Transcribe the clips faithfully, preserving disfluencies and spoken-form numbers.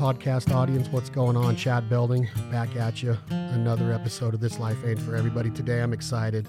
podcast audience, what's going on? Chad Belding back at you. Another episode of This Life Ain't For Everybody. Today I'm excited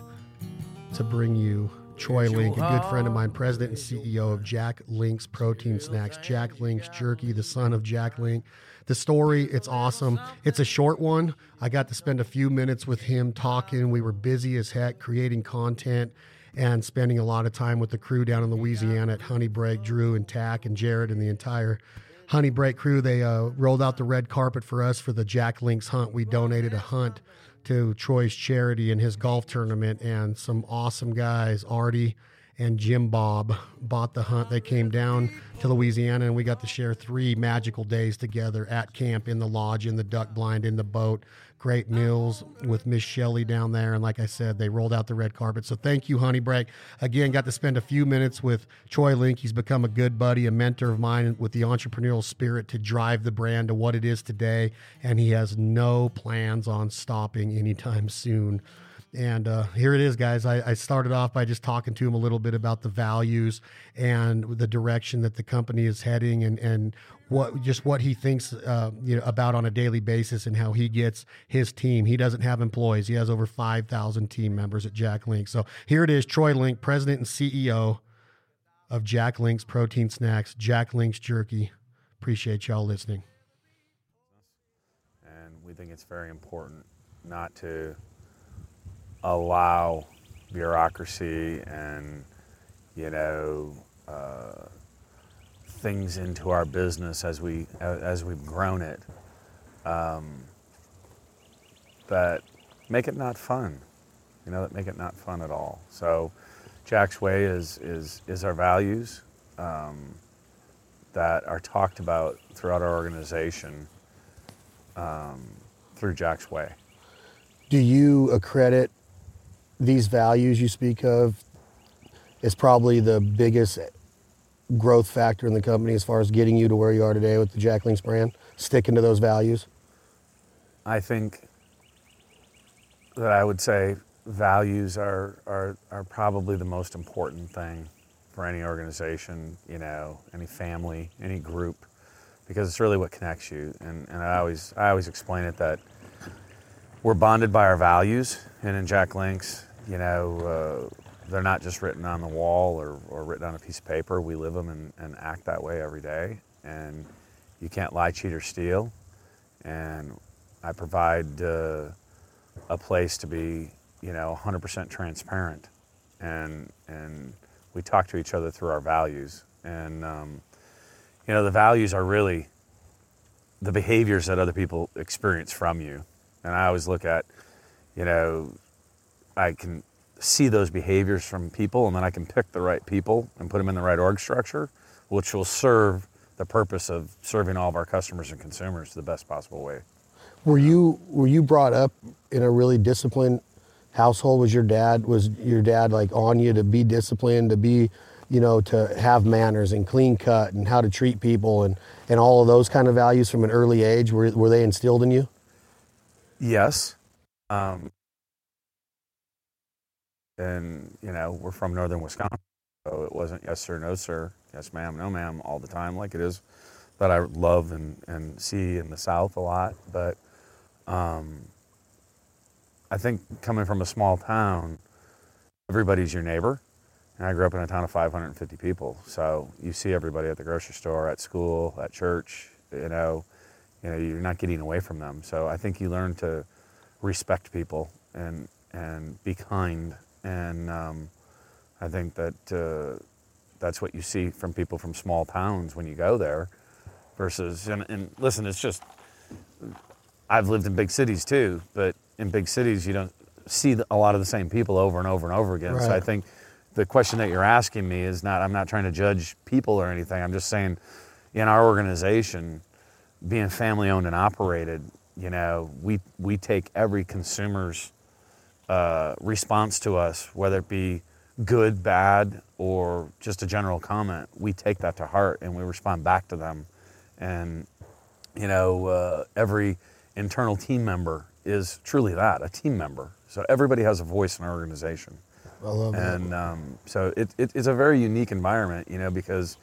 to bring you Troy Link, a good friend of mine, president and C E O of Jack Link's Protein Snacks, Jack Link's Jerky, the son of Jack Link. The story, it's awesome. It's a short one. I got to spend a few minutes with him talking. We were busy as heck creating content and spending a lot of time with the crew down in Louisiana at Honey Brake, Drew and Tack and Jared and the entire Honey Brake crew. They uh, rolled out the red carpet for us for the Jack Link's hunt. We donated a hunt to Troy's charity and his golf tournament, and some awesome guys, Artie and Jim Bob, bought the hunt. They came down to Louisiana, and we got to share three magical days together at camp, in the lodge, in the duck blind, in the boat. Great meals with Miss Shelley down there, and like I said, they rolled out the red carpet. So thank you, Honey Brake. Again, got to spend a few minutes with Troy Link. He's become a good buddy, a mentor of mine, with the entrepreneurial spirit to drive the brand to what it is today, and he has no plans on stopping anytime soon. And uh, here it is, guys. I, I started off by just talking to him a little bit about the values and the direction that the company is heading, and, and what just what he thinks uh, you know, about on a daily basis, and how he gets his team. He doesn't have employees. He has over five thousand team members at Jack Link. So here it is, Troy Link, president and C E O of Jack Link's Protein Snacks, Jack Link's Jerky. Appreciate y'all listening. And we think it's very important not to allow bureaucracy and, you know, uh, things into our business as we as we've grown it, um, that make it not fun, you know, that make it not fun at all. So Jack's Way is is is our values um, that are talked about throughout our organization um, through Jack's Way. Do you accredit these values you speak of is probably the biggest growth factor in the company as far as getting you to where you are today with the Jack Link's brand, sticking to those values? I think that I would say values are, are, are probably the most important thing for any organization, you know, any family, any group, because it's really what connects you. And, and I always I always explain it that we're bonded by our values, and in Jack Link's, you know, uh, they're not just written on the wall or, or written on a piece of paper. We live them and, and act that way every day. And you can't lie, cheat, or steal. And I provide uh, a place to be, you know, one hundred percent transparent. And and we talk to each other through our values. And, um, you know, the values are really the behaviors that other people experience from you. And I always look at, you know, I can see those behaviors from people, and then I can pick the right people and put them in the right org structure, which will serve the purpose of serving all of our customers and consumers the best possible way. Were you were you brought up in a really disciplined household? Was your dad was your dad like on you to be disciplined, to be, you know, to have manners and clean cut and how to treat people and, and all of those kind of values from an early age? Were were they instilled in you? Yes. Um, and, you know, we're from northern Wisconsin, so it wasn't yes sir, no sir, yes ma'am, no ma'am all the time like it is that I love and, and see in the South a lot. But um, I think coming from a small town, everybody's your neighbor. And I grew up in a town of five hundred fifty people. So you see everybody at the grocery store, at school, at church, you know. You know, you're not getting away from them. So I think you learn to respect people and and be kind. And um, I think that uh, that's what you see from people from small towns when you go there. Versus, and, and listen, it's just, I've lived in big cities too, but in big cities you don't see a lot of the same people over and over and over again. Right. So I think the question that you're asking me is not, I'm not trying to judge people or anything. I'm just saying in our organization, being family owned and operated, you know, we we take every consumer's uh, response to us, whether it be good, bad, or just a general comment. We take that to heart and we respond back to them. And, you know, uh, every internal team member is truly that, a team member. So everybody has a voice in our organization. I love that. And um, so it, it, it's a very unique environment, you know, because,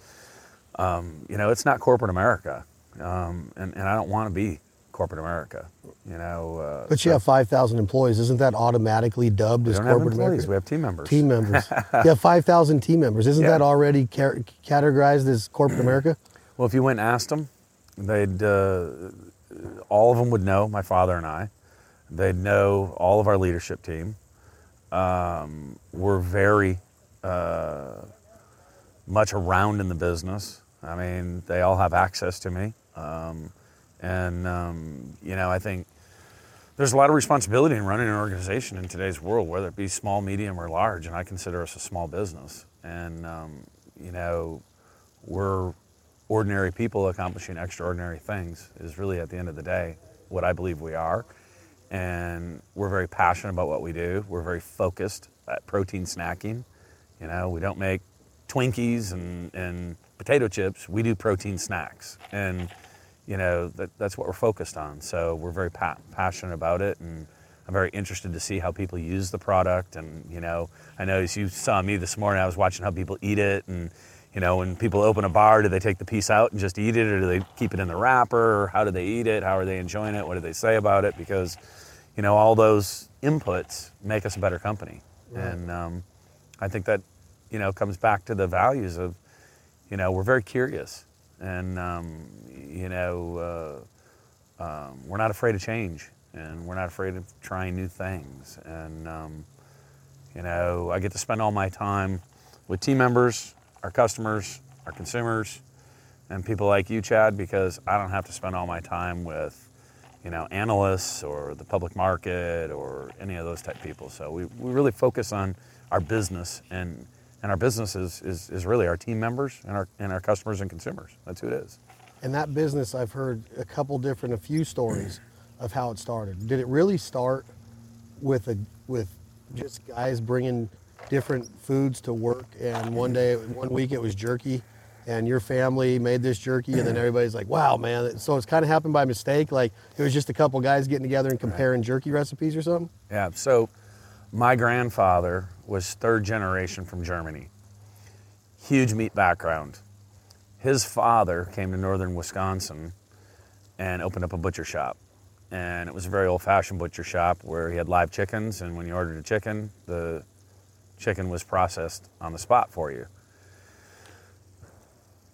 um, you know, it's not corporate America. um, and, and I don't want to be corporate America, you know. Uh, but you so have five thousand employees. Isn't that automatically dubbed as corporate America? We don't have employees. America? We have team members. Team members. You have five thousand team members. Isn't yeah. that already ca- categorized as corporate America? Well, if you went and asked them, they'd uh, all of them would know, my father and I. They'd know all of our leadership team. Um, we're very uh, much around in the business. I mean, they all have access to me. Um, and, um, you know, I think there's a lot of responsibility in running an organization in today's world, whether it be small, medium, or large, and I consider us a small business. And, um, you know, we're ordinary people accomplishing extraordinary things is really, at the end of the day, what I believe we are. And we're very passionate about what we do. We're very focused at protein snacking. You know, we don't make Twinkies and, and potato chips. We do protein snacks. And, you know, that, that's what we're focused on. So we're very pa- passionate about it. And I'm very interested to see how people use the product. And, you know, I noticed you saw me this morning. I was watching how people eat it. And, you know, when people open a bar, do they take the piece out and just eat it, or do they keep it in the wrapper, or how do they eat it, how are they enjoying it, what do they say about it? Because, you know, all those inputs make us a better company. Right. And um, I think that, you know, comes back to the values of, you know, we're very curious. And, um, you know, uh, um, we're not afraid of change, and we're not afraid of trying new things. And, um, you know, I get to spend all my time with team members, our customers, our consumers, and people like you, Chad, because I don't have to spend all my time with, you know, analysts or the public market or any of those type of people. So we, we really focus on our business, and, and our business is, is, is really our team members and our and our customers and consumers. That's who it is. And that business, I've heard a couple different, a few stories of how it started. Did it really start with a with just guys bringing different foods to work, and one day, one week it was jerky, and your family made this jerky, and then everybody's like, wow, man. So it's kind of happened by mistake, like it was just a couple guys getting together and comparing jerky recipes or something? Yeah, so my grandfather was third generation from Germany. Huge meat background. His father came to northern Wisconsin and opened up a butcher shop. And it was a very old-fashioned butcher shop where he had live chickens, and when you ordered a chicken, the chicken was processed on the spot for you.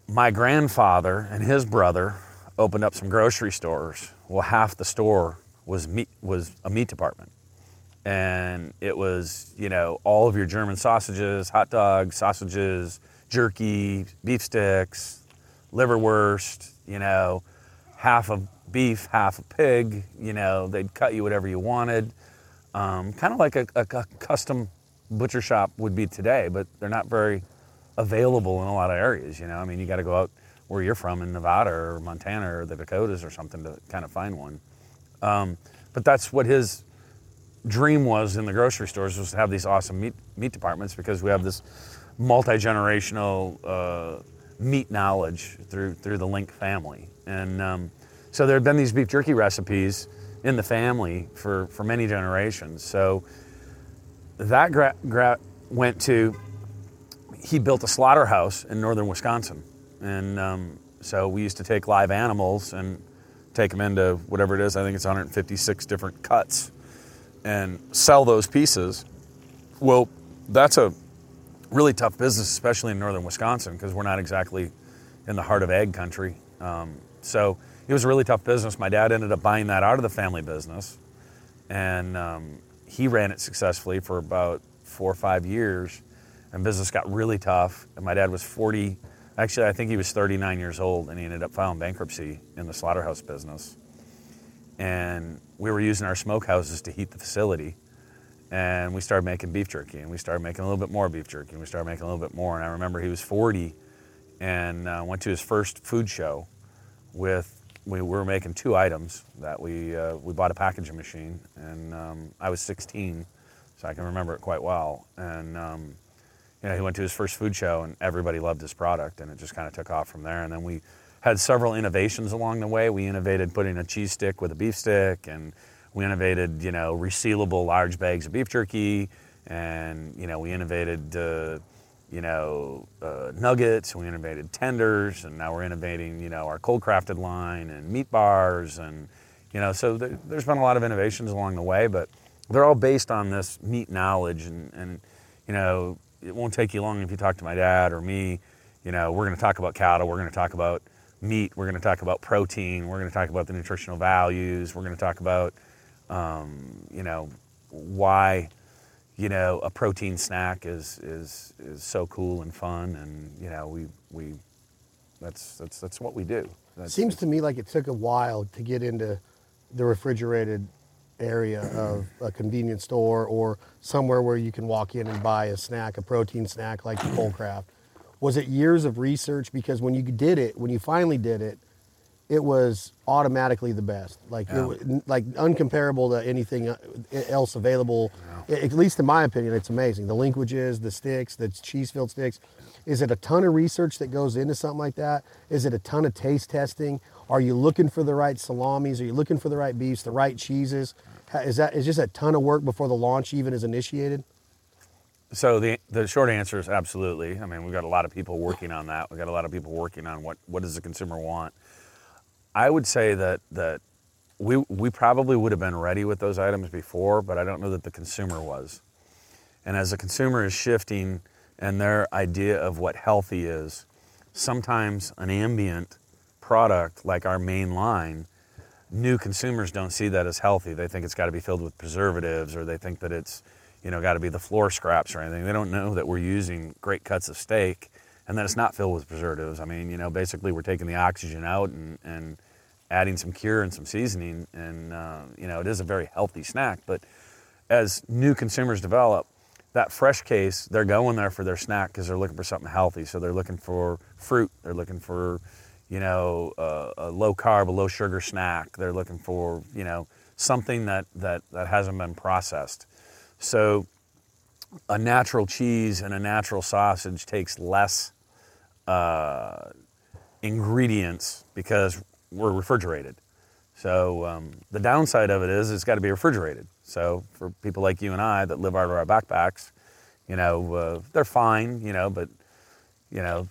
My grandfather and his brother opened up some grocery stores. Well, half the store was meat, was a meat department. And it was, you know, all of your German sausages, hot dogs, sausages, jerky, beef sticks, liverwurst, you know, half of beef, half of pig, you know, they'd cut you whatever you wanted. Um, kind of like a, a, a custom butcher shop would be today, but they're not very available in a lot of areas, you know. I mean, you got to go out where you're from in Nevada or Montana or the Dakotas or something to kind of find one. Um, but that's what his dream was in the grocery stores, was to have these awesome meat meat departments, because we have this multi-generational uh, meat knowledge through through the Link family. And um, so there had been these beef jerky recipes in the family for, for many generations. So that gra- gra- went to, he built a slaughterhouse in northern Wisconsin. And um, so we used to take live animals and take them into whatever it is, I think it's one hundred fifty-six different cuts, and sell those pieces. Well, that's a really tough business, especially in northern Wisconsin, because we're not exactly in the heart of egg country. Um, so it was a really tough business. My dad ended up buying that out of the family business, and um, he ran it successfully for about four or five years, and business got really tough. And my dad was forty, actually I think he was thirty-nine years old, and he ended up filing bankruptcy in the slaughterhouse business. And we were using our smokehouses to heat the facility, and we started making beef jerky, and we started making a little bit more beef jerky, and we started making a little bit more. And I remember he was forty and uh, went to his first food show with We were making two items that we uh, we bought a packaging machine, and um, I was sixteen, so I can remember it quite well. And um, you know, he went to his first food show, and everybody loved his product, and it just kind of took off from there. And then we had several innovations along the way. We innovated putting a cheese stick with a beef stick, and we innovated, you know, resealable large bags of beef jerky, and you know, we innovated. Uh, you know, uh, nuggets, we innovated tenders, and now we're innovating, you know, our cold crafted line and meat bars, and, you know, so th- there's been a lot of innovations along the way, but they're all based on this meat knowledge, and, and, you know, it won't take you long if you talk to my dad or me, you know, we're going to talk about cattle, we're going to talk about meat, we're going to talk about protein, we're going to talk about the nutritional values, we're going to talk about, um, you know, why, you know, a protein snack is is is so cool and fun, and, you know, we we that's that's that's what we do. That's, Seems to me like it took a while to get into the refrigerated area of a convenience store or somewhere where you can walk in and buy a snack, a protein snack like the Coldcraft. Was it years of research? Because when you did it, when you finally did it, it was automatically the best. Like, yeah. it, like uncomparable to anything else available. Yeah. At least in my opinion, it's amazing. The linkages, the sticks, the cheese-filled sticks. Is it a ton of research that goes into something like that? Is it a ton of taste testing? Are you looking for the right salamis? Are you looking for the right beefs, the right cheeses? Is that is just a ton of work before the launch even is initiated? So the the short answer is absolutely. I mean, we've got a lot of people working on that. We've got a lot of people working on what, what does the consumer want. I would say that that we we probably would have been ready with those items before, but I don't know that the consumer was. And as the consumer is shifting and their idea of what healthy is, sometimes an ambient product like our main line, new consumers don't see that as healthy. They think it's got to be filled with preservatives, or they think that it's, you know, got to be the floor scraps or anything. They don't know that we're using great cuts of steak and that it's not filled with preservatives. I mean, you know, basically we're taking the oxygen out and, and adding some cure and some seasoning, and, uh, you know, it is a very healthy snack. But as new consumers develop, that fresh case, they're going there for their snack because they're looking for something healthy. So they're looking for fruit. They're looking for, you know, uh, a low-carb, a low-sugar snack. They're looking for, you know, something that, that, that hasn't been processed. So a natural cheese and a natural sausage takes less uh, ingredients because we're refrigerated. So um, the downside of it is it's got to be refrigerated. So for people like you and I that live out of our backpacks, you know, uh, they're fine, you know, but, you know,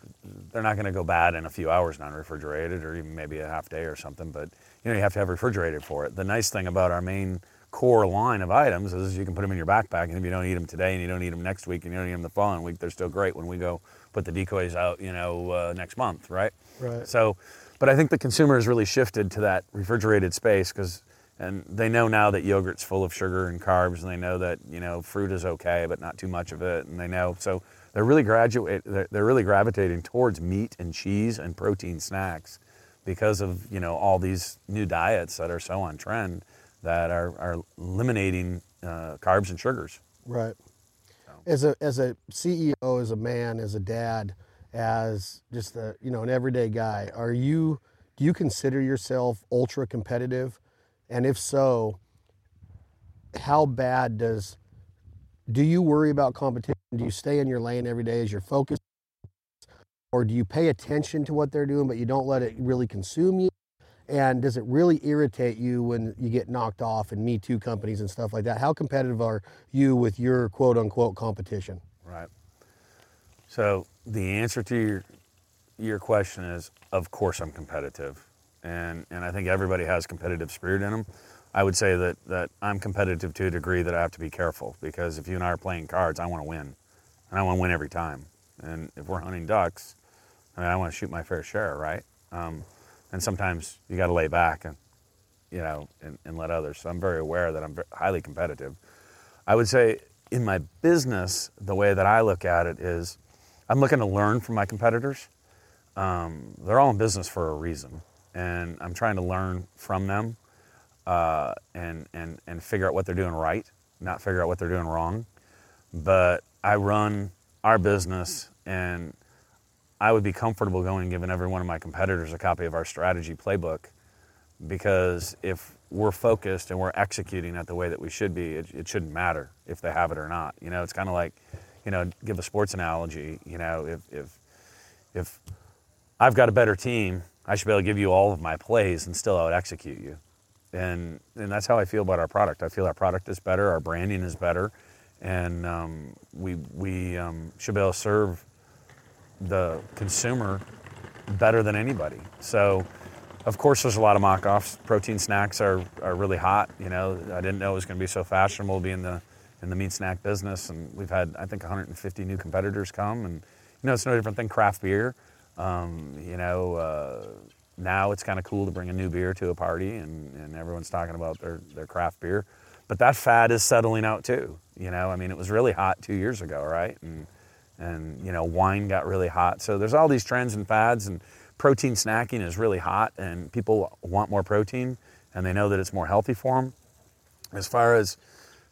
they're not going to go bad in a few hours non-refrigerated, or even maybe a half day or something. But, you know, you have to have refrigerated for it. The nice thing about our main core line of items is you can put them in your backpack, and if you don't eat them today and you don't eat them next week and you don't eat them the following week, they're still great when we go put the decoys out, you know, uh, next month, right? Right. So, but I think the consumer has really shifted to that refrigerated space because, and they know now that yogurt's full of sugar and carbs, and they know that, you know, fruit is okay but not too much of it, and they know, so they're really graduate, they're, they're really gravitating towards meat and cheese and protein snacks because of, you know, all these new diets that are so on trend, that are, are eliminating uh, carbs and sugars. Right. So. As a as a C E O, as a man, as a dad, as just a, you know, an everyday guy, are you do you consider yourself ultra competitive? And if so, how bad does do you worry about competition? Do you stay in your lane every day as your focus, or do you pay attention to what they're doing but you don't let it really consume you? And does it really irritate you when you get knocked off in Me Too companies and stuff like that? How competitive are you with your quote-unquote competition? Right. So the answer to your your question is, of course I'm competitive. And and I think everybody has competitive spirit in them. I would say that, that I'm competitive to a degree that I have to be careful, because if you and I are playing cards, I want to win. And I want to win every time. And if we're hunting ducks, I mean, I want to shoot my fair share, right? Um, And sometimes you got to lay back and, you know, and, and let others. So I'm very aware that I'm highly competitive. I would say in my business, the way that I look at it is I'm looking to learn from my competitors. Um, they're all in business for a reason, and I'm trying to learn from them uh, and, and, and figure out what they're doing right, not figure out what they're doing wrong. But I run our business, and I would be comfortable going and giving every one of my competitors a copy of our strategy playbook, because if we're focused and we're executing at the way that we should be, it, it shouldn't matter if they have it or not. You know, it's kind of like, you know, give a sports analogy. You know, if if if I've got a better team, I should be able to give you all of my plays and still out execute you. And and that's how I feel about our product. I feel our product is better, our branding is better, and um, we we um, should be able to serve the consumer better than anybody. So, of course, there's a lot of mock-offs. Protein snacks are, are really hot. You know, I didn't know it was going to be so fashionable to be in the in the meat snack business, and we've had, I think, one hundred fifty new competitors come, and, you know, it's no different than craft beer. Um, you know, uh, now it's kind of cool to bring a new beer to a party, and, and everyone's talking about their, their craft beer. But that fad is settling out too. You know, I mean, it was really hot two years ago, right? And, and you know, wine got really hot. So there's all these trends and fads, and protein snacking is really hot, and people want more protein, and they know that it's more healthy for them. As far as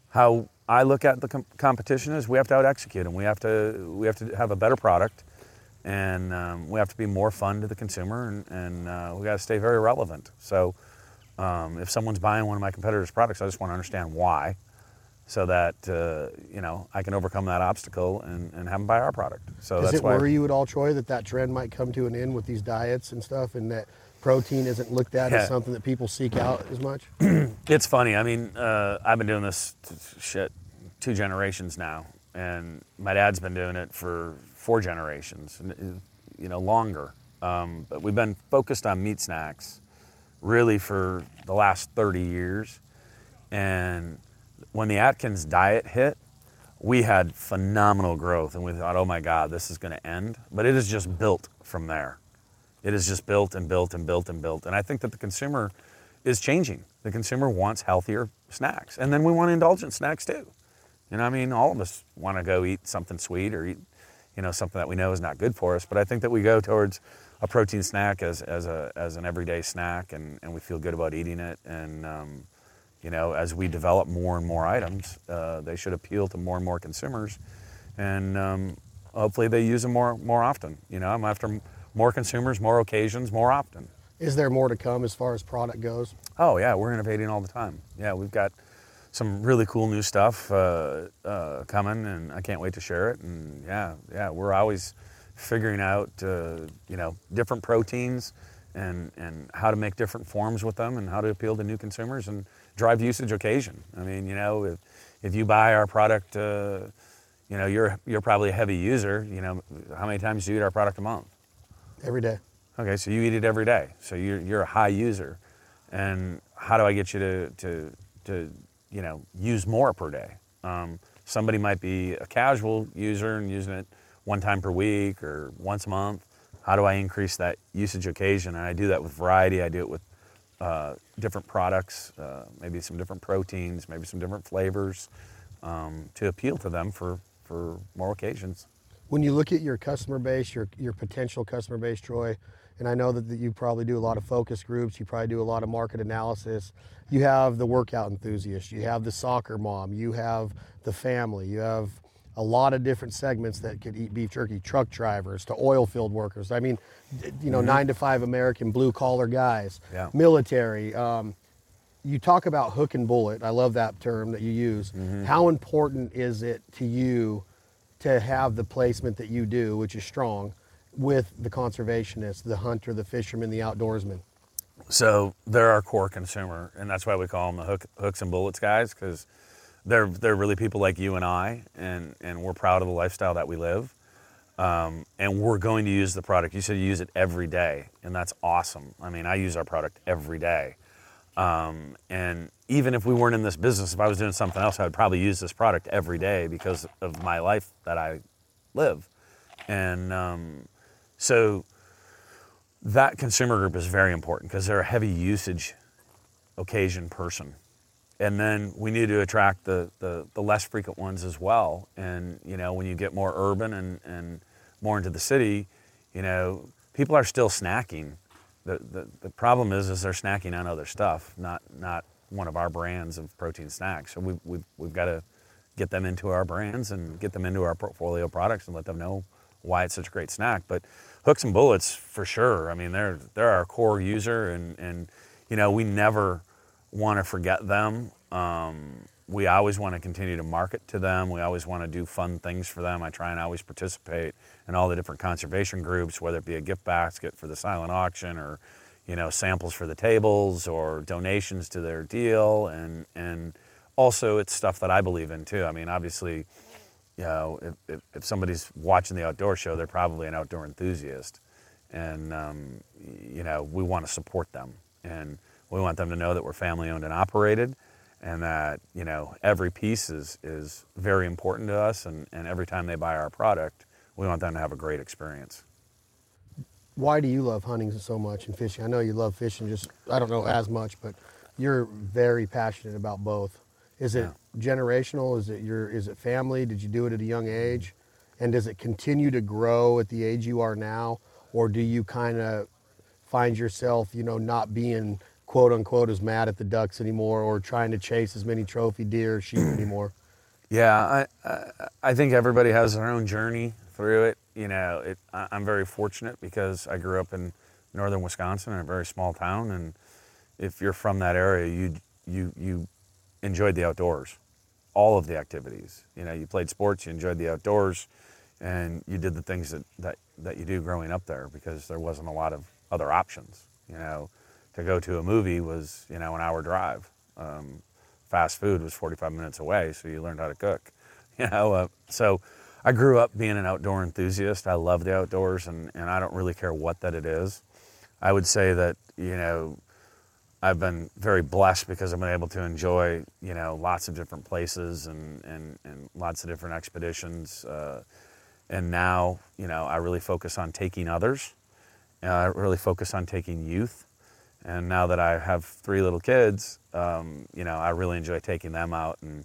how I look at the com- competition is, we have to out-execute them. We have to, we have to have a better product, and um, we have to be more fun to the consumer, and, and uh, we got to stay very relevant. So um, if someone's buying one of my competitors' products, I just want to understand why, so that uh, you know, I can overcome that obstacle and, and have them buy our product. So does that's it worry why, you at all, Troy, that that trend might come to an end with these diets and stuff, and that protein isn't looked at yeah. as something that people seek out as much? It's funny. I mean, uh, I've been doing this t- shit two generations now, and my dad's been doing it for four generations, you know, longer. Um, but we've been focused on meat snacks really for the last thirty years. And when the Atkins diet hit, we had phenomenal growth, and we thought, oh my God, this is going to end. But it is just built from there. It is just built and built and built and built. And I think that the consumer is changing. The consumer wants healthier snacks. And then we want indulgent snacks too. You know, I mean, all of us want to go eat something sweet or eat, you know, something that we know is not good for us. But I think that we go towards a protein snack as as a as an everyday snack, and, and we feel good about eating it. And, um, you know, as we develop more and more items, uh, they should appeal to more and more consumers. And um, hopefully they use them more, more often. You know, I'm after more consumers, more occasions, more often. Is there more to come as far as product goes? Oh, yeah, we're innovating all the time. Yeah, we've got some really cool new stuff uh, uh, coming, and I can't wait to share it. And yeah, yeah, we're always figuring out, uh, you know, different proteins and, and how to make different forms with them and how to appeal to new consumers and drive usage occasion. I mean, you know, if, if you buy our product, uh, you know, you're you're probably a heavy user. You know, how many times do you eat our product a month? Every day. Okay, so you eat it every day. So you're you're a high user. And how do I get you to to to you know, use more per day? Um, somebody might be a casual user and using it one time per week or once a month. How do I increase that usage occasion? And I do that with variety. I do it with uh, different products, uh, maybe some different proteins, maybe some different flavors, um, to appeal to them for, for more occasions. When you look at your customer base, your your potential customer base, Troy, and I know that, that you probably do a lot of focus groups, you probably do a lot of market analysis. You have the workout enthusiast, you have the soccer mom, you have the family, you have a lot of different segments that could eat beef jerky, truck drivers to oil field workers. I mean, you know, mm-hmm. nine to five American blue collar guys, yeah. military. Um, you talk about hook and bullet. I love that term that you use. Mm-hmm. How important is it to you to have the placement that you do, which is strong, with the conservationist, the hunter, the fisherman, the outdoorsman? So they're our core consumer, and that's why we call them the hook, hooks and bullets guys, because they're they're really people like you and I, and, and we're proud of the lifestyle that we live. Um, and we're going to use the product. You said you use it every day, and that's awesome. I mean, I use our product every day. Um, and even if we weren't in this business, if I was doing something else, I would probably use this product every day because of my life that I live. And um, so that consumer group is very important because they're a heavy usage occasion person. And then we need to attract the, the, the less frequent ones as well. And, you know, when you get more urban and, and more into the city, you know, people are still snacking. The, the the problem is is they're snacking on other stuff, not not one of our brands of protein snacks. So we we've, we've got to get them into our brands and get them into our portfolio products and let them know why it's such a great snack. But hooks and bullets for sure. I mean, they're they're our core user, and and you know, we never want to forget them. Um, we always want to continue to market to them. We always want to do fun things for them. I try and always participate in all the different conservation groups, whether it be a gift basket for the silent auction, or, you know, samples for the tables, or donations to their deal. And, and also it's stuff that I believe in too. I mean, obviously you know, if, if, if somebody's watching the outdoor show, they're probably an outdoor enthusiast. And, um, you know, we want to support them. And we want them to know that we're family owned and operated, and that, you know, every piece is, is very important to us. And, and every time they buy our product, we want them to have a great experience. Why do you love hunting so much and fishing? I know you love fishing, just, I don't know as much, but you're very passionate about both. Is it yeah. generational? Is it your, is it family? Did you do it at a young age? And does it continue to grow at the age you are now? Or do you kind of find yourself, you know, not being quote unquote as mad at the ducks anymore, or trying to chase as many trophy deer or sheep anymore? Yeah, I, I I think everybody has their own journey through it. You know, it, I'm very fortunate because I grew up in northern Wisconsin in a very small town, and if you're from that area, you you you enjoyed the outdoors, all of the activities. You know, you played sports, you enjoyed the outdoors, and you did the things that, that, that you do growing up there, because there wasn't a lot of other options. You know, to go to a movie was, you know, an hour drive. Um, fast food was forty-five minutes away, so you learned how to cook. You know, uh, so I grew up being an outdoor enthusiast. I love the outdoors, and, and I don't really care what that it is. I would say that, you know, I've been very blessed because I've been able to enjoy, you know, lots of different places and, and, and lots of different expeditions. Uh, And now, you know, I really focus on taking others. And I really focus on taking youth. And now that I have three little kids, um, you know, I really enjoy taking them out. And,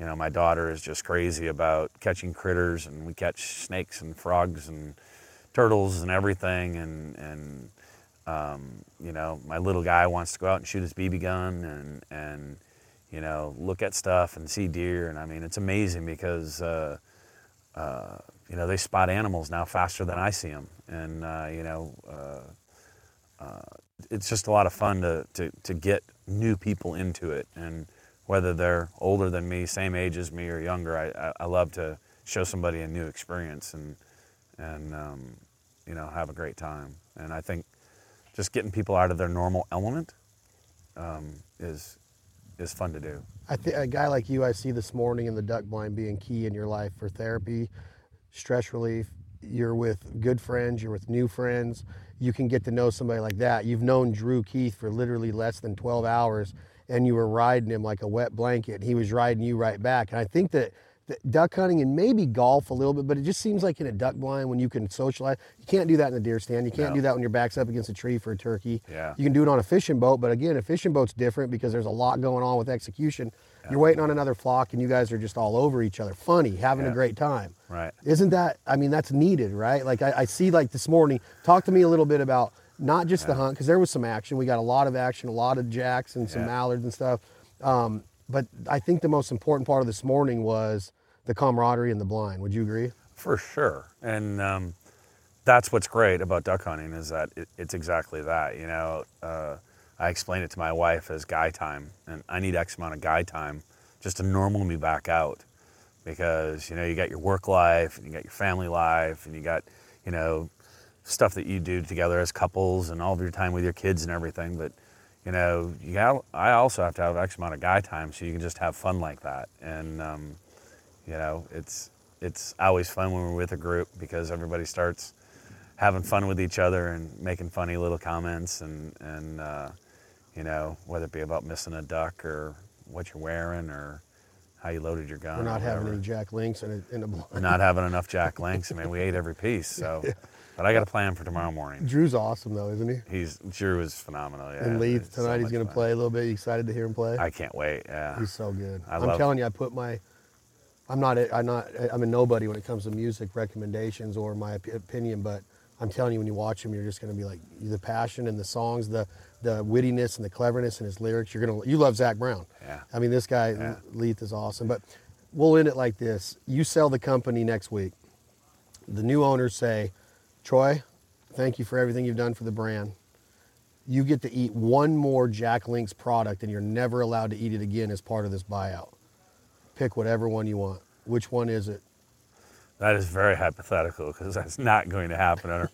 you know, my daughter is just crazy about catching critters, and we catch snakes and frogs and turtles and everything. And, and um, you know, my little guy wants to go out and shoot his B B gun and, and, you know, look at stuff and see deer. And, I mean, it's amazing because, uh, uh, you know, they spot animals now faster than I see them. And, uh, you know, uh, uh, it's just a lot of fun to, to, to get new people into it. And whether they're older than me, same age as me, or younger, I, I love to show somebody a new experience and, and um, you know, have a great time. And I think just getting people out of their normal element um, is is fun to do. I think a guy like you I see this morning in the duck blind being key in your life for therapy, stress relief. You're with good friends, you're with new friends. You can get to know somebody like that. You've known Drew Keith for literally less than twelve hours, and you were riding him like a wet blanket, and he was riding you right back. And I think that, that duck hunting and maybe golf a little bit, but it just seems like in a duck blind when you can socialize, you can't do that in a deer stand. You can't no. do that when your back's up against a tree for a turkey. Yeah. You can do it on a fishing boat, but again, a fishing boat's different because there's a lot going on with execution. You're waiting on another flock, and you guys are just all over each other, funny, having yeah. a great time. Right. Isn't that, I mean, that's needed, right? Like I, I see like this morning, talk to me a little bit about not just yeah. the hunt, because there was some action. We got a lot of action, a lot of jacks and some yeah. mallards and stuff. Um, but I think the most important part of this morning was the camaraderie in the blind. Would you agree? For sure. And um, that's what's great about duck hunting is that it, it's exactly that, you know. Uh, I explain it to my wife as guy time, and I need X amount of guy time just to normal me back out, because, you know, you got your work life and you got your family life and you got, you know, stuff that you do together as couples and all of your time with your kids and everything. But, you know, you got, I also have to have X amount of guy time so you can just have fun like that. And, um, you know, it's, it's always fun when we're with a group because everybody starts having fun with each other and making funny little comments and, and, uh, you know, whether it be about missing a duck or what you're wearing or how you loaded your gun. We're not having any Jack Link's in a, in a blind. We're not having enough Jack Link's. I mean, we ate every piece. So, yeah. But I got a plan for tomorrow morning. Drew's awesome, though, isn't he? He's Drew is phenomenal. Yeah. And Leith it's tonight, so he's going to play a little bit. Are you excited to hear him play? I can't wait. Yeah. He's so good. I I'm love telling you, I put my. I'm not. I'm not. I'm a nobody when it comes to music recommendations or my opinion, but I'm telling you, when you watch him, you're just going to be like, the passion and the songs, the the wittiness and the cleverness in his lyrics. You're going to, you love Zach Brown. Yeah. I mean, this guy, yeah. Leith, is awesome. But we'll end it like this. You sell the company next week. The new owners say, Troy, thank you for everything you've done for the brand. You get to eat one more Jack Link's product, and you're never allowed to eat it again as part of this buyout. Pick whatever one you want. Which one is it? That is very hypothetical because that's not going to happen under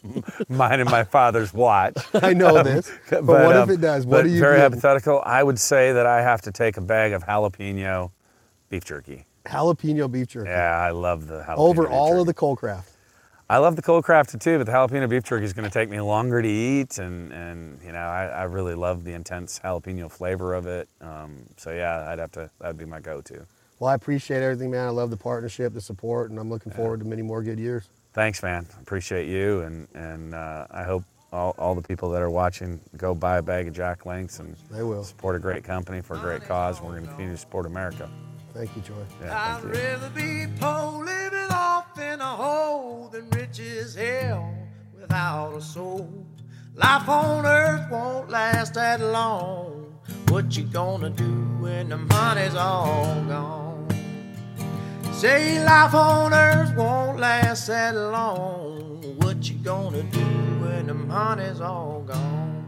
mine and my father's watch. I know um, this, but, but what um, if it does? What do you? Very mean? Hypothetical. I would say that I have to take a bag of jalapeno beef jerky. jalapeno beef jerky. Yeah, I love the jalapeno over beef all jerky. Of the Coldcraft. I love the Coldcraft too, but the jalapeno beef jerky is going to take me longer to eat, and, and you know, I, I really love the intense jalapeno flavor of it. Um, so yeah, I'd have to, that'd be my go-to. Well, I appreciate everything, man. I love the partnership, the support, and I'm looking yeah. forward to many more good years. Thanks, man. Appreciate you, and and uh, I hope all, all the people that are watching go buy a bag of Jack Link's, and they will support a great company for a great cause. We're going to continue to support America. Thank you, Troy. Yeah, thank I'd you. rather be poor living off in a hole than rich as hell without a soul. Life on earth won't last that long. What you gonna do when the money's all gone? Say life on earth won't last that long. What you gonna do when the money's all gone?